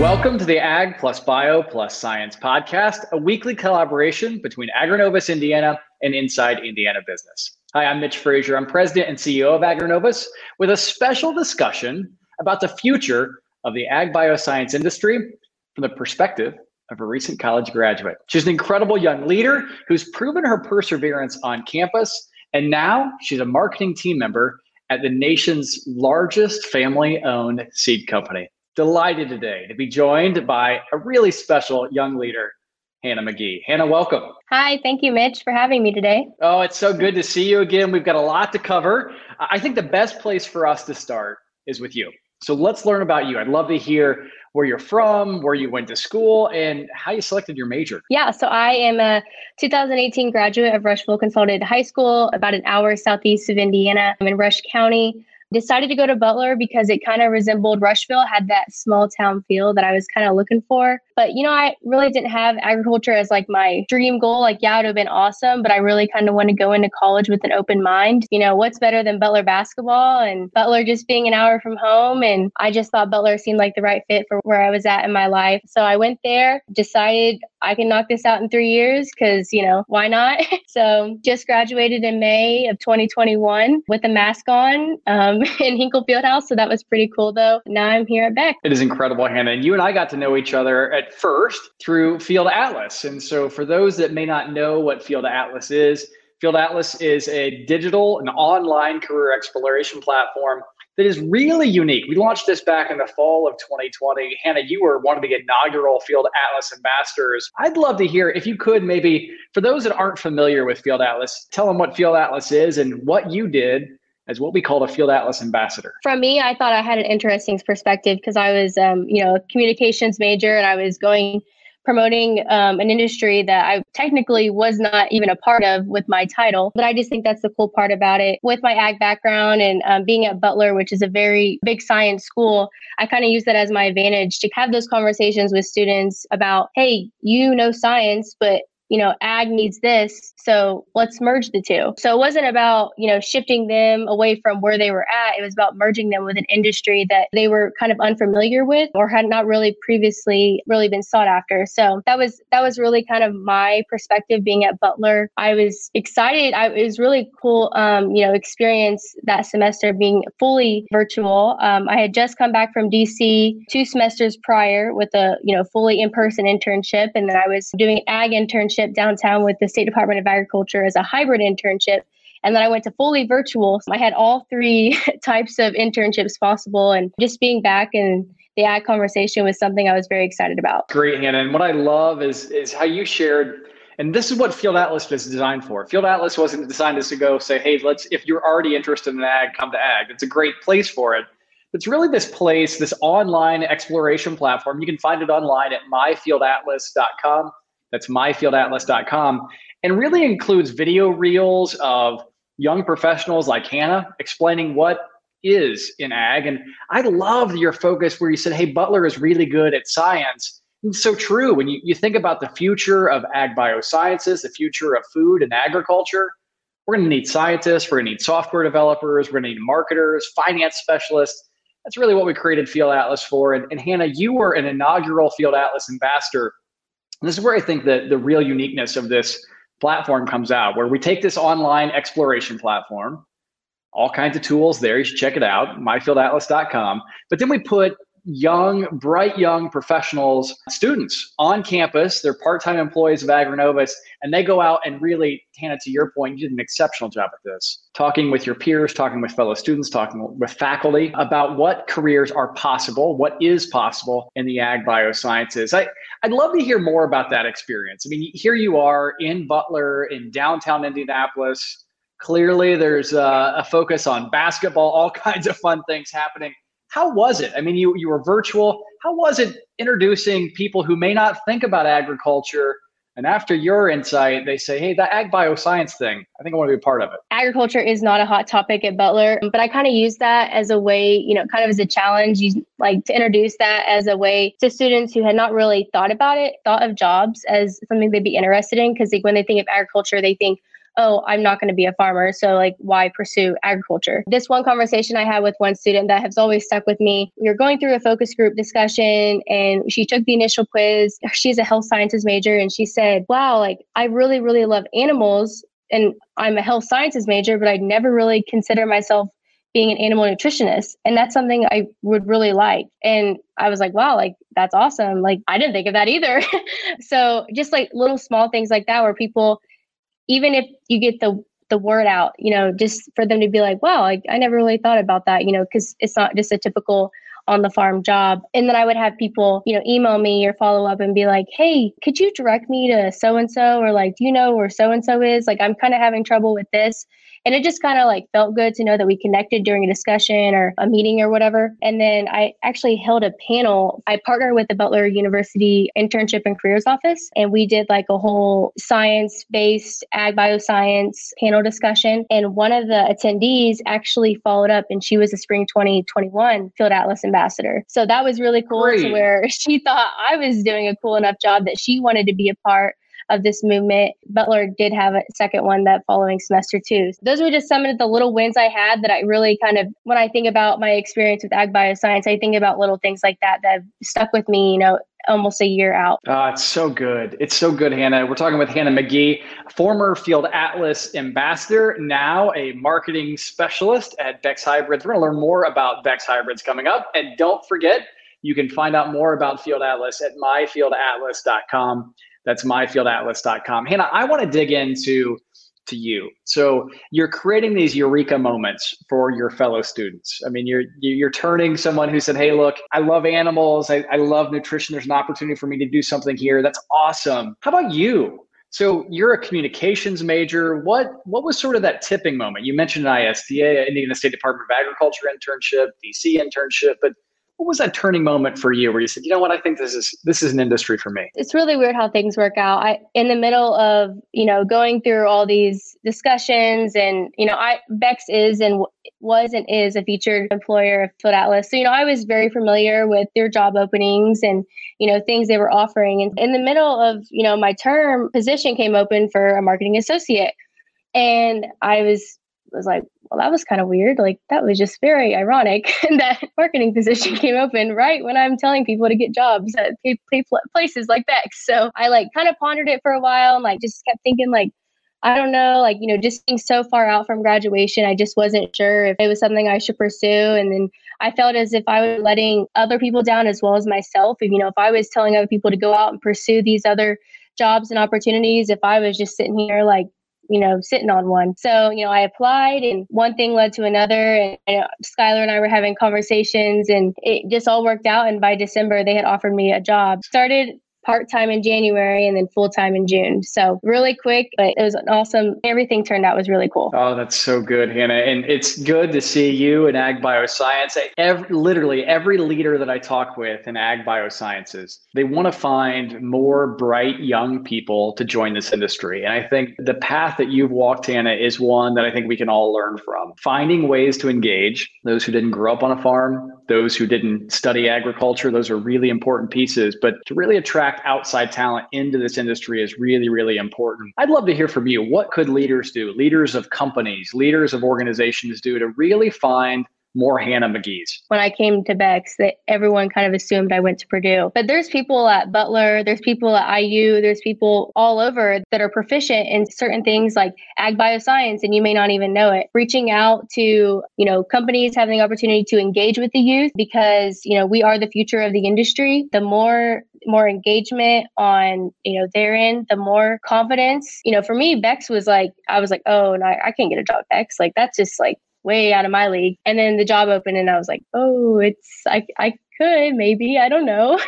Welcome to the Ag Plus Bio Plus Science podcast, a weekly collaboration between AgriNovus Indiana and Inside Indiana Business. Hi, I'm Mitch Frazier. I'm president and CEO of AgriNovus with a special discussion about the future of the ag bioscience industry from the perspective of a recent college graduate. She's an incredible young leader who's proven her perseverance on campus, and now she's a marketing team member at the nation's largest family-owned seed company. Delighted today to be joined by a really special young leader, Hannah McGee. Hannah, welcome. Hi, thank you, Mitch, for having me today. Oh, it's so good to see you again. We've got a lot to cover. I think the best place for us to start is with you. So let's learn about you. I'd love to hear where you're from, where you went to school, and how you selected your major. Yeah, so I am a 2018 graduate of Rushville Consolidated High School, about an hour southeast of Indiana. I'm in Rush County. Decided to go to Butler because it kind of resembled Rushville, had that small town feel that I was kind of looking for. But, you know, I really didn't have agriculture as like my dream goal. Like, yeah, it would have been awesome, but I really kind of want to go into college with an open mind. You know, what's better than Butler basketball and Butler just being an hour from home? And I just thought Butler seemed like the right fit for where I was at in my life. So I went there, decided I can knock this out in 3 years because, you know, why not? So just graduated in May of 2021 with a mask on in Hinkle Fieldhouse. So that was pretty cool, though. Now I'm here at Beck. It is incredible, Hannah. And you and I got to know each other at first through Field Atlas. And so for those that may not know what Field Atlas is a digital and online career exploration platform that is really unique. We launched this back in the fall of 2020. Hannah, you were one of the inaugural Field Atlas ambassadors. I'd love to hear, if you could, maybe for those that aren't familiar with Field Atlas, tell them what Field Atlas is and what you did as what we call a Field Atlas ambassador. From me, I thought I had an interesting perspective because I was, a communications major, and I was promoting an industry that I technically was not even a part of with my title. But I just think that's the cool part about it. With my ag background and being at Butler, which is a very big science school, I kind of use that as my advantage to have those conversations with students about, hey, you know science, but you know, ag needs this, so let's merge the two. So it wasn't about, you know, shifting them away from where they were at. It was about merging them with an industry that they were kind of unfamiliar with or had not really previously really been sought after. So that was really kind of my perspective being at Butler. I was excited. It was really cool, experience that semester being fully virtual. I had just come back from DC 2 semesters prior with a, fully in-person internship. And then I was doing an ag internship downtown with the State Department of Agriculture as a hybrid internship. And then I went to fully virtual. So I had all 3 types of internships possible. And just being back in the ag conversation was something I was very excited about. Great, Hannah. And what I love is how you shared, and this is what Field Atlas was designed for. Field Atlas wasn't designed to go say, hey, if you're already interested in ag, come to ag. It's a great place for it. It's really this place, this online exploration platform. You can find it online at myfieldatlas.com. That's myfieldatlas.com, and really includes video reels of young professionals like Hannah explaining what is in ag. And I love your focus where you said, hey, Butler is really good at science. It's so true. When you think about the future of ag biosciences, the future of food and agriculture, we're going to need scientists, we're going to need software developers, we're going to need marketers, finance specialists. That's really what we created Field Atlas for. And Hannah, you were an inaugural Field Atlas ambassador. And this is where I think that the real uniqueness of this platform comes out, where we take this online exploration platform, all kinds of tools there. You should check it out, myfieldatlas.com. But then we put bright young professionals, students on campus. They're part-time employees of AgriNovus, and they go out and really, Hannah, to your point, you did an exceptional job at this, talking with your peers, talking with fellow students, talking with faculty about what careers are possible, what is possible in the ag biosciences. I'd love to hear more about that experience. I mean, here you are in Butler, in downtown Indianapolis. Clearly, there's a focus on basketball, all kinds of fun things happening. How was it? I mean, you were virtual. How was it introducing people who may not think about agriculture? And after your insight, they say, hey, that ag bioscience thing, I think I want to be a part of it. Agriculture is not a hot topic at Butler, but I kind of use that as a way, kind of as a challenge, to introduce that as a way to students who had not really thought about it, thought of jobs as something they'd be interested in. Because when they think of agriculture, they think, oh, I'm not going to be a farmer, so like, why pursue agriculture? This one conversation I had with one student that has always stuck with me. We were going through a focus group discussion and she took the initial quiz. She's a health sciences major and she said, wow, like I really, really love animals and I'm a health sciences major, but I never really consider myself being an animal nutritionist. And that's something I would really like. And I was like, wow, like that's awesome. Like I didn't think of that either. So just like little small things like that where people, even if you get the word out, you know, just for them to be like, wow, I never really thought about that, you know, because it's not just a typical on the farm job. And then I would have people, you know, email me or follow up and be like, hey, could you direct me to so-and-so? Or like, do you know where so-and-so is? Like, I'm kind of having trouble with this. And it just kind of like felt good to know that we connected during a discussion or a meeting or whatever. And then I actually held a panel. I partnered with the Butler University Internship and Careers Office, and we did like a whole science-based ag bioscience panel discussion. And one of the attendees actually followed up, and she was a spring 2021 Field Atlas ambassador. So that was really cool. Great. To where she thought I was doing a cool enough job that she wanted to be a part of this movement. Butler did have a second one that following semester too. Those were just some of the little wins I had that I really kind of, when I think about my experience with ag bioscience, I think about little things like that that have stuck with me, you know, almost a year out. Oh, it's so good. It's so good, Hannah. We're talking with Hannah McGee, former Field Atlas ambassador, now a marketing specialist at Beck's Hybrids. We're going to learn more about Beck's Hybrids coming up. And don't forget, you can find out more about Field Atlas at myfieldatlas.com. That's myfieldatlas.com. Hannah, I want to dig into you. So you're creating these eureka moments for your fellow students. I mean, you're turning someone who said, hey, look, I love animals. I love nutrition. There's an opportunity for me to do something here. That's awesome. How about you? So you're a communications major. What was sort of that tipping moment? You mentioned an ISDA, Indiana State Department of Agriculture internship, DC internship, but what was that turning moment for you where you said, you know what, I think this is an industry for me? It's really weird how things work out. In the middle of, you know, going through all these discussions and, you know, Beck's is and was and is a featured employer of Field Atlas. So, you know, I was very familiar with their job openings and, you know, things they were offering. And in the middle of, you know, my term, position came open for a marketing associate. And I was like, well, that was kind of weird. Like, that was just very ironic that marketing position came open right when I'm telling people to get jobs at places like Beck's. So I like kind of pondered it for a while and like just kept thinking like, I don't know, like, you know, just being so far out from graduation, I just wasn't sure if it was something I should pursue. And then I felt as if I was letting other people down as well as myself. And, you know, if I was telling other people to go out and pursue these other jobs and opportunities, if I was just sitting here like, you know, sitting on one. So, you know, I applied and one thing led to another. And Skylar and I were having conversations and it just all worked out. And by December, they had offered me a job. Started part-time in January and then full-time in June. So really quick, but it was awesome. Everything turned out was really cool. Oh, that's so good, Hannah. And it's good to see you in ag bioscience. Literally every leader that I talk with in ag biosciences, they want to find more bright young people to join this industry. And I think the path that you've walked, Hannah, is one that I think we can all learn from. Finding ways to engage those who didn't grow up on a farm, those who didn't study agriculture, those are really important pieces. But to really attract outside talent into this industry is really, really important. I'd love to hear from you. What could leaders do? Leaders of companies, leaders of organizations do to really find more Hannah McGee's? When I came to Beck's, that everyone kind of assumed I went to Purdue. But there's people at Butler, there's people at IU, there's people all over that are proficient in certain things like ag bioscience, and you may not even know it. Reaching out to, you know, companies having the opportunity to engage with the youth because, you know, we are the future of the industry. The more engagement on, you know, their end, the more confidence. You know, for me, Beck's was like, I was like, oh, and I can't get a job at Beck's. Like, that's just like way out of my league. And then the job opened and I was like, oh, I could, maybe, I don't know.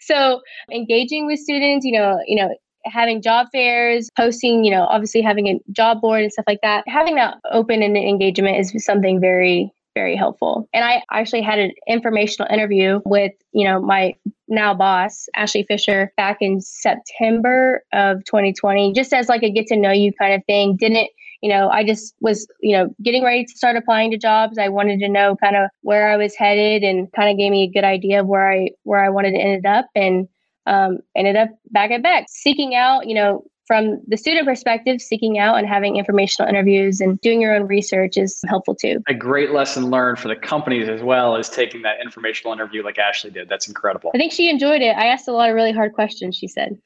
So engaging with students, you know, having job fairs, posting, you know, obviously having a job board and stuff like that. Having that open and engagement is something very, very helpful. And I actually had an informational interview with, you know, my now boss, Ashley Fisher, back in September of 2020, just as like a get to know you kind of thing. You know, I just was, you know, getting ready to start applying to jobs. I wanted to know kind of where I was headed and kind of gave me a good idea of where I wanted to end up and ended up back at Beck, seeking out, you know, from the student perspective, seeking out and having informational interviews and doing your own research is helpful too. A great lesson learned for the companies as well is taking that informational interview like Ashley did. That's incredible. I think she enjoyed it. I asked a lot of really hard questions, she said.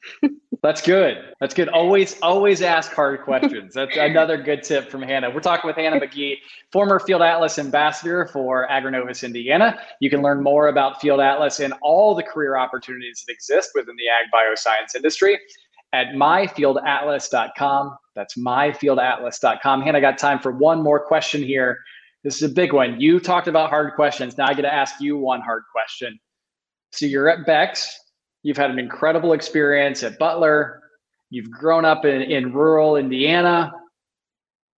That's good. That's good. Always ask hard questions. That's another good tip from Hannah. We're talking with Hannah McGee, former Field Atlas ambassador for AgriNovus Indiana. You can learn more about Field Atlas and all the career opportunities that exist within the ag bioscience industry at myfieldatlas.com. That's myfieldatlas.com. Hannah, I got time for one more question here. This is a big one. You talked about hard questions. Now I get to ask you one hard question. So you're at Beck's. You've had an incredible experience at Butler. You've grown up in rural Indiana.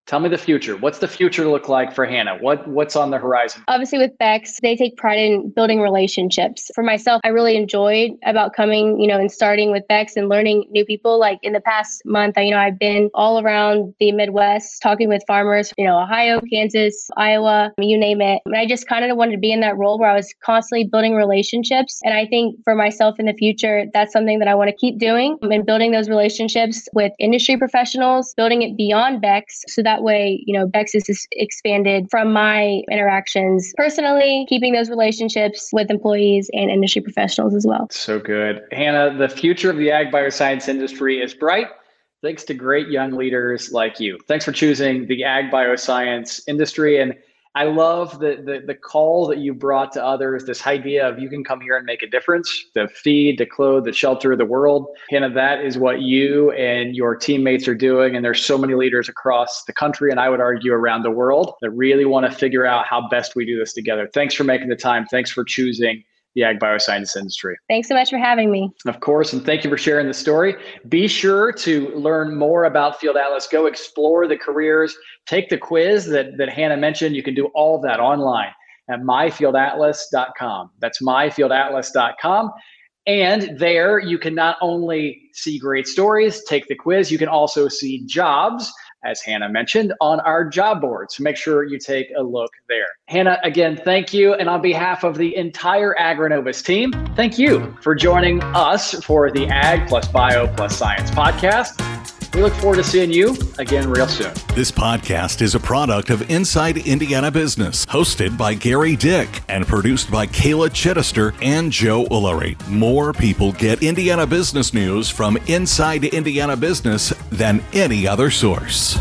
Tell me the future. What's the future look like for Hannah? What's on the horizon? Obviously with Beck's, they take pride in building relationships. For myself, I really enjoyed about coming, and starting with Beck's and learning new people. Like in the past month, I've been all around the Midwest talking with farmers, Ohio, Kansas, Iowa, you name it. And I just kind of wanted to be in that role where I was constantly building relationships. And I think for myself in the future, that's something that I want to keep doing and building those relationships with industry professionals, building it beyond Beck's. So that way, Beck's is expanded from my interactions personally, keeping those relationships with employees and industry professionals as well. So good. Hannah, the future of the ag bioscience industry is bright, thanks to great young leaders like you. Thanks for choosing the ag bioscience industry. And I love the call that you brought to others, this idea of you can come here and make a difference, to feed, to clothe, to shelter the world. Hannah, that is what you and your teammates are doing. And there's so many leaders across the country, and I would argue around the world, that really want to figure out how best we do this together. Thanks for making the time. Thanks for choosing the ag bioscience industry. Thanks so much for having me. Of course, and thank you for sharing the story. Be sure to learn more about Field Atlas. Go explore the careers. Take the quiz that Hannah mentioned. You can do all that online at myfieldatlas.com. That's myfieldatlas.com. And there you can not only see great stories, take the quiz, you can also see jobs, as Hannah mentioned, on our job board. So make sure you take a look there. Hannah, again, thank you. And on behalf of the entire AgriNovus team, thank you for joining us for the Ag Plus Bio Plus Science podcast. We look forward to seeing you again real soon. This podcast is a product of Inside Indiana Business, hosted by Gary Dick and produced by Kayla Chittister and Joe Ullery. More people get Indiana business news from Inside Indiana Business than any other source.